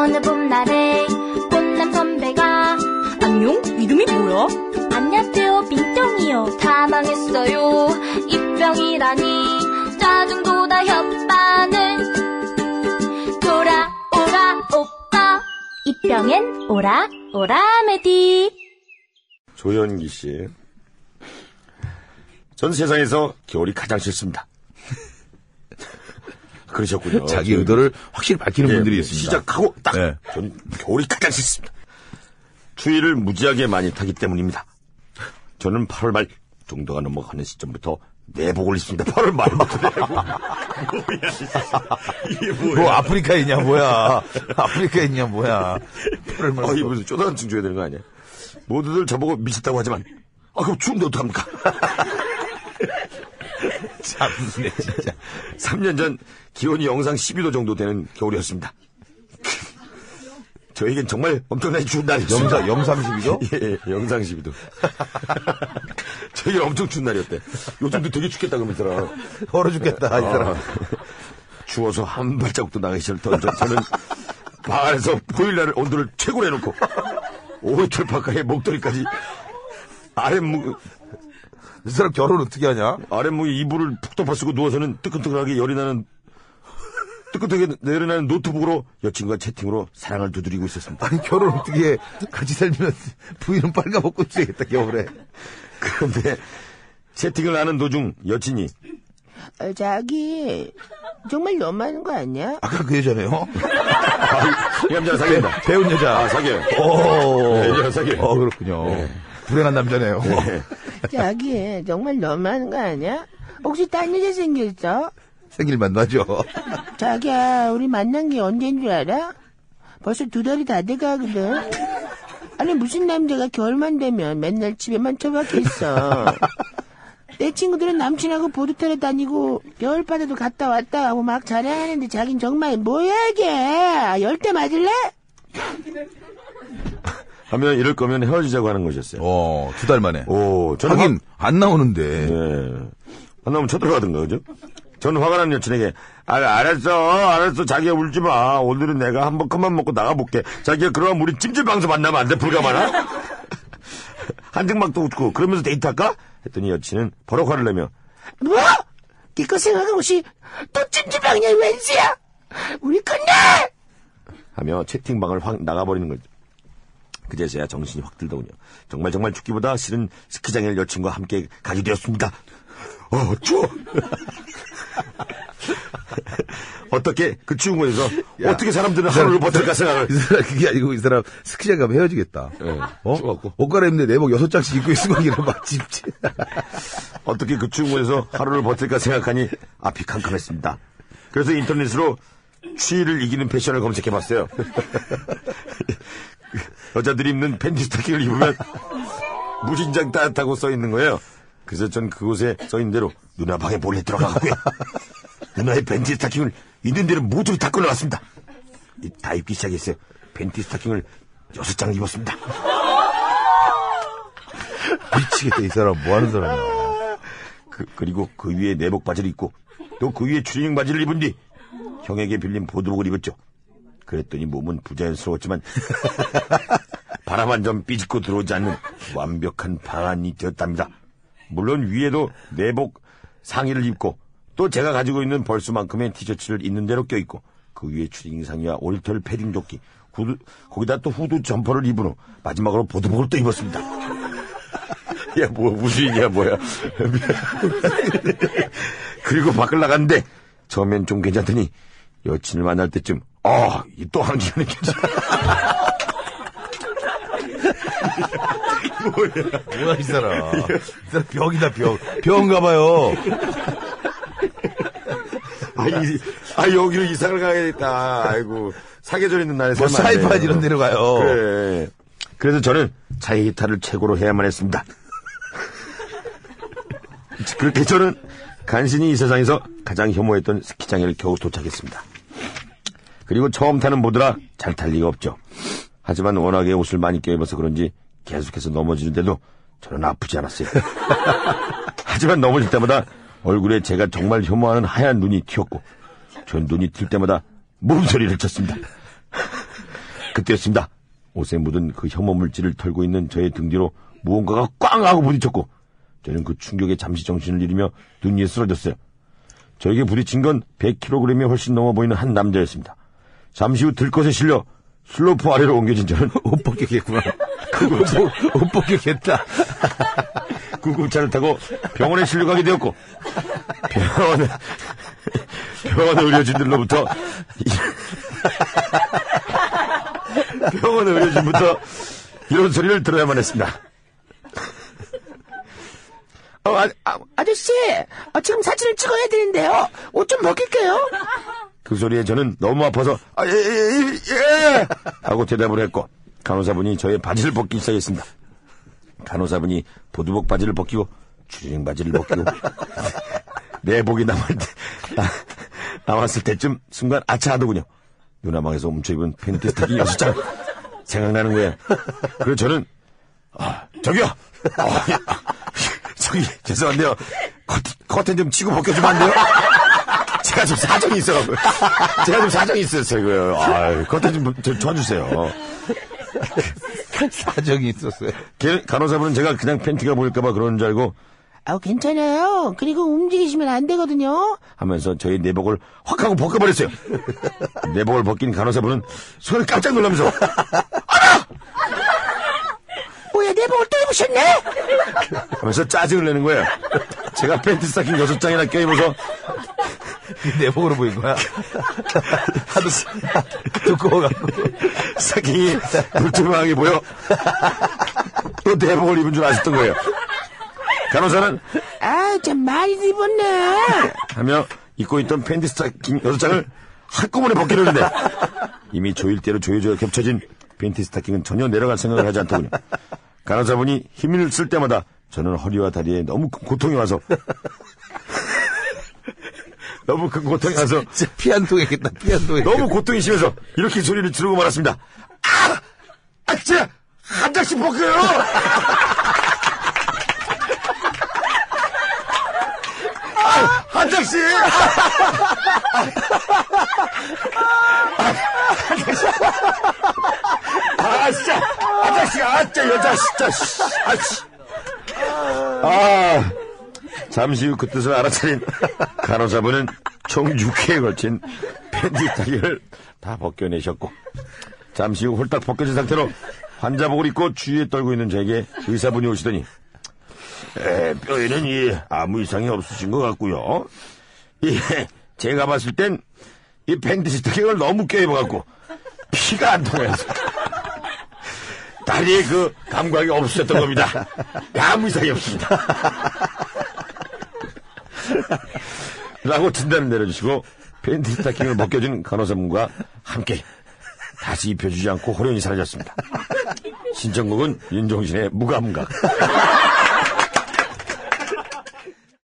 어느 봄날에 꽃남 선배가 안녕? 이름이 뭐야? 안녕하세요, 빈병이요. 다 망했어요, 입병이라니. 짜증도 다 혓바늘. 돌아오라 오빠, 입병엔 오라 오라메디. 조현기씨, 전 세상에서 겨울이 가장 싫습니다. 그러셨군요. 자기 의도를 확실히 밝히는, 네, 분들이 있습니다. 시작하고 딱, 네, 전 겨울이 가장 싫습니다. 추위를 무지하게 많이 타기 때문입니다. 저는 8월 말 정도가 넘어가는 시점부터 내복을 입습니다. 8월 말부터 내복. 뭐야, 이게 뭐야. 뭐 아프리카에 있냐 뭐야. 아프리카에 있냐 뭐야. 8월 말부터. 이 무슨 쪼다한증 줘야 되는 거 아니야. 모두들 저보고 미쳤다고 하지만, 그럼 추운데 어떡합니까? 참네, 진짜. 3년 전 기온이 영상 12도 정도 되는 겨울이었습니다. 저에겐 정말 엄청나게 추운 날이었습니다. 영상 12도? 예, 영상 12도. 저에겐 엄청 추운 날이었대. 요즘도 되게 춥겠다 그러면 있더라. 얼어 죽겠다 이더라. 추워서 한 발자국도 나가기 싫던 저는 바에서 보일러를 온도를 최고로 해놓고 5m 바깥에 목도리까지 아랫목. 이 사람 결혼 어떻게 하냐? 아랫목에 이불을 푹 덮어 쓰고 누워서는 뜨끈뜨끈하게 열이 나는, 뜨끈뜨끈하게 열이 나는 노트북으로 여친과 채팅으로 사랑을 두드리고 있었습니다. 아니, 결혼 어떻게 해? 같이 살면 부인은 빨가벗고 있어야겠다, 겨울에. 그런데 채팅을 하는 도중 여친이, 자기 정말 너무하는 거 아니야? 아까 그 여자네요? 이 남자 사귀다. 배운 여자. 사귀어요. 네, 사귀어요. 그렇군요. 네. 불행한 남자네요. 네. 자기 정말 너무하는 거 아니야? 혹시 딴 여자 생겼어? 생일 만나죠. 자기야, 우리 만난 게 언제인 줄 알아? 벌써 2달이 다 돼가거든. 아니, 무슨 남자가 겨울만 되면 맨날 집에만 처박혀 있어. 내 친구들은 남친하고 보드 타러 다니고 겨울바다도 갔다 왔다 하고 막 자랑하는데, 자긴 정말 뭐야 이게. 열대 맞을래? 하면 이럴 거면 헤어지자고 하는 것이었어요. 2달 만에. 저는 하긴 안 나오는데. 네. 안 나오면 쳐들어가든가, 그죠? 저는 화가 난 여친에게, 알았어, 자기야, 울지 마. 오늘은 내가 한번 큰맘 먹고 나가볼게. 자기야, 그럼 우리 찜질방에서 만나면 안 돼, 불가마나? 한증막도 웃고, 그러면서 데이트할까? 했더니 여친은 버럭 화를 내며, 뭐? 니꺼 생각한 옷이 또 찜질방이냐, 웬수야? 우리 끝내! 하며 채팅방을 확 나가버리는 거죠. 그제서야 정신이 확 들더군요. 정말 죽기보다 싫은 스키장에 여친과 함께 가게 되었습니다. 추워. 어떻게 그 추운 곳에서 어떻게 사람들은 하루를 버틸까 생각을. 이 사람 그게 아니고, 이 사람 스키장 가면 헤어지겠다. 네, 추워갖고. 옷 갈아입는데 내복 6장씩 입고 있으면 이런 맛집지. 어떻게 그 추운 곳에서 하루를 버틸까 생각하니 앞이 캄캄했습니다. 그래서 인터넷으로 추위를 이기는 패션을 검색해봤어요. 여자들이 입는 팬티스타킹을 입으면 무진장 따뜻하고 써있는 거예요. 그래서 전 그곳에 써있는 대로 누나 방에 몰래 들어가고요. 누나의 팬티스타킹을 있는 대로 모두 다 꺼내왔습니다. 다 입기 시작했어요. 팬티스타킹을 6장 입었습니다. 미치겠다, 이 사람 뭐하는 사람이야. 그리고 그 위에 내복 바지를 입고, 또 그 위에 추리닝 바지를 입은 뒤 형에게 빌린 보드복을 입었죠. 그랬더니 몸은 부자연스러웠지만 바람 한 점 삐집고 들어오지 않는 완벽한 방안이 되었답니다. 물론 위에도 내복 상의를 입고, 또 제가 가지고 있는 벌수만큼의 티셔츠를 있는 대로 껴입고, 그 위에 추리닝 상의와 올털 패딩 조끼, 거기다 또 후드 점퍼를 입은 후 마지막으로 보드복을 또 입었습니다. 야, 뭐 무신이야 뭐야. 그리고 밖을 나갔는데 처음엔 좀 괜찮더니 여친을 만날 때쯤 또 한 시간이 괜찮아. 뭐야 이 사람. 이 사람 벽이다, 벽인가 봐요. 여기로 이사를 가야겠다. 아이고, 사계절 있는 날에 살면 안 돼. 사이판 이런 데로 가요. 그래. 그래서 저는 자기 기타를 최고로 해야만 했습니다. 그렇게 저는 간신히 이 세상에서 가장 혐오했던 스키장에를 겨우 도착했습니다. 그리고 처음 타는 보드라 잘 탈 리가 없죠. 하지만 워낙에 옷을 많이 껴입어서 그런지 계속해서 넘어지는데도 저는 아프지 않았어요. 하지만 넘어질 때마다 얼굴에 제가 정말 혐오하는 하얀 눈이 튀었고, 전 눈이 튈 때마다 몸서리를 쳤습니다. 그때였습니다. 옷에 묻은 그 혐오물질을 털고 있는 저의 등 뒤로 무언가가 꽝 하고 부딪혔고 저는 그 충격에 잠시 정신을 잃으며 눈 위에 쓰러졌어요. 저에게 부딪힌 건 100kg이 훨씬 넘어 보이는 한 남자였습니다. 잠시 후 들것에 실려 슬로프 아래로 옮겨진 저는 옷 벗기겠구나. 옷 벗기겠다. 구급차를 타고 병원에 실려가게 되었고 병원의 의료진들로부터 병원의 의료진부터 이런 소리를 들어야만 했습니다. 아저씨, 지금 사진을 찍어야 되는데요. 옷 좀 벗길게요. 그 소리에 저는 너무 아파서 예 하고 대답을 했고 간호사분이 저의 바지를 벗기 시작했습니다. 간호사분이 보드복 바지를 벗기고 주리닝 바지를 벗기고 내복이 남았을 때쯤 순간 아차하더군요. 눈화망에서 훔쳐입은 팬티스타킹 6장 생각나는 거예요. 그래서 저는 저기요, 저기 죄송한데요, 커튼 좀 치고 벗겨주면 안 돼요? 제가 좀 사정이 있어요. 커튼 좀 쳐주세요. 사정이 있었어요. 간호사분은 제가 그냥 팬티가 보일까봐 그러는 줄 알고 괜찮아요. 그리고 움직이시면 안 되거든요. 하면서 저희 내복을 확 하고 벗겨버렸어요. 내복을 벗긴 간호사분은 손을 깜짝 놀라면서 어라! 뭐야, 내복을 또 입으셨네? 하면서 짜증을 내는 거예요. 제가 팬티스타킹 6장이나 껴입어서 내복으로 보인 거야. 하도 두꺼워가지고 스타킹이 불투명하게 보여 또 내복을 입은 줄 아셨던 거예요. 간호사는 좀 많이 입었네 하며 입고 있던 팬티스타킹 6장을 한꺼번에 벗기려는데 이미 조일대로 조여져 겹쳐진 팬티스타킹은 전혀 내려갈 생각을 하지 않더군요. 간호사분이 힘을 쓸 때마다 저는 허리와 다리에 너무 고통이 와서 너무 큰 고통이 와서 진짜 피한통했겠다. 너무 고통이 심해서 이렇게 소리를 지르고 말았습니다. 진짜 한 장씩 벗겨요. 한 장씩. 진짜 한 장씩. 진짜 여자 진짜. 잠시 후 그 뜻을 알아차린 간호사분은 총 6회에 걸친 팬티 따개를 다 벗겨내셨고 잠시 후 홀딱 벗겨진 상태로 환자복을 입고 주위에 떨고 있는 저에게 의사분이 오시더니 뼈에는 아무 이상이 없으신 것 같고요. 제가 봤을 땐 이 팬티스 타킹을 너무 껴입어갖고 피가 안 통해서 다리에 그 감각이 없으셨던 겁니다. 아무 이상이 없습니다. 라고 진단을 내려주시고 팬티스타킹을 벗겨준 간호사분과 함께 다시 입혀주지 않고 호련히 사라졌습니다. 신청곡은 윤종신의 무감각.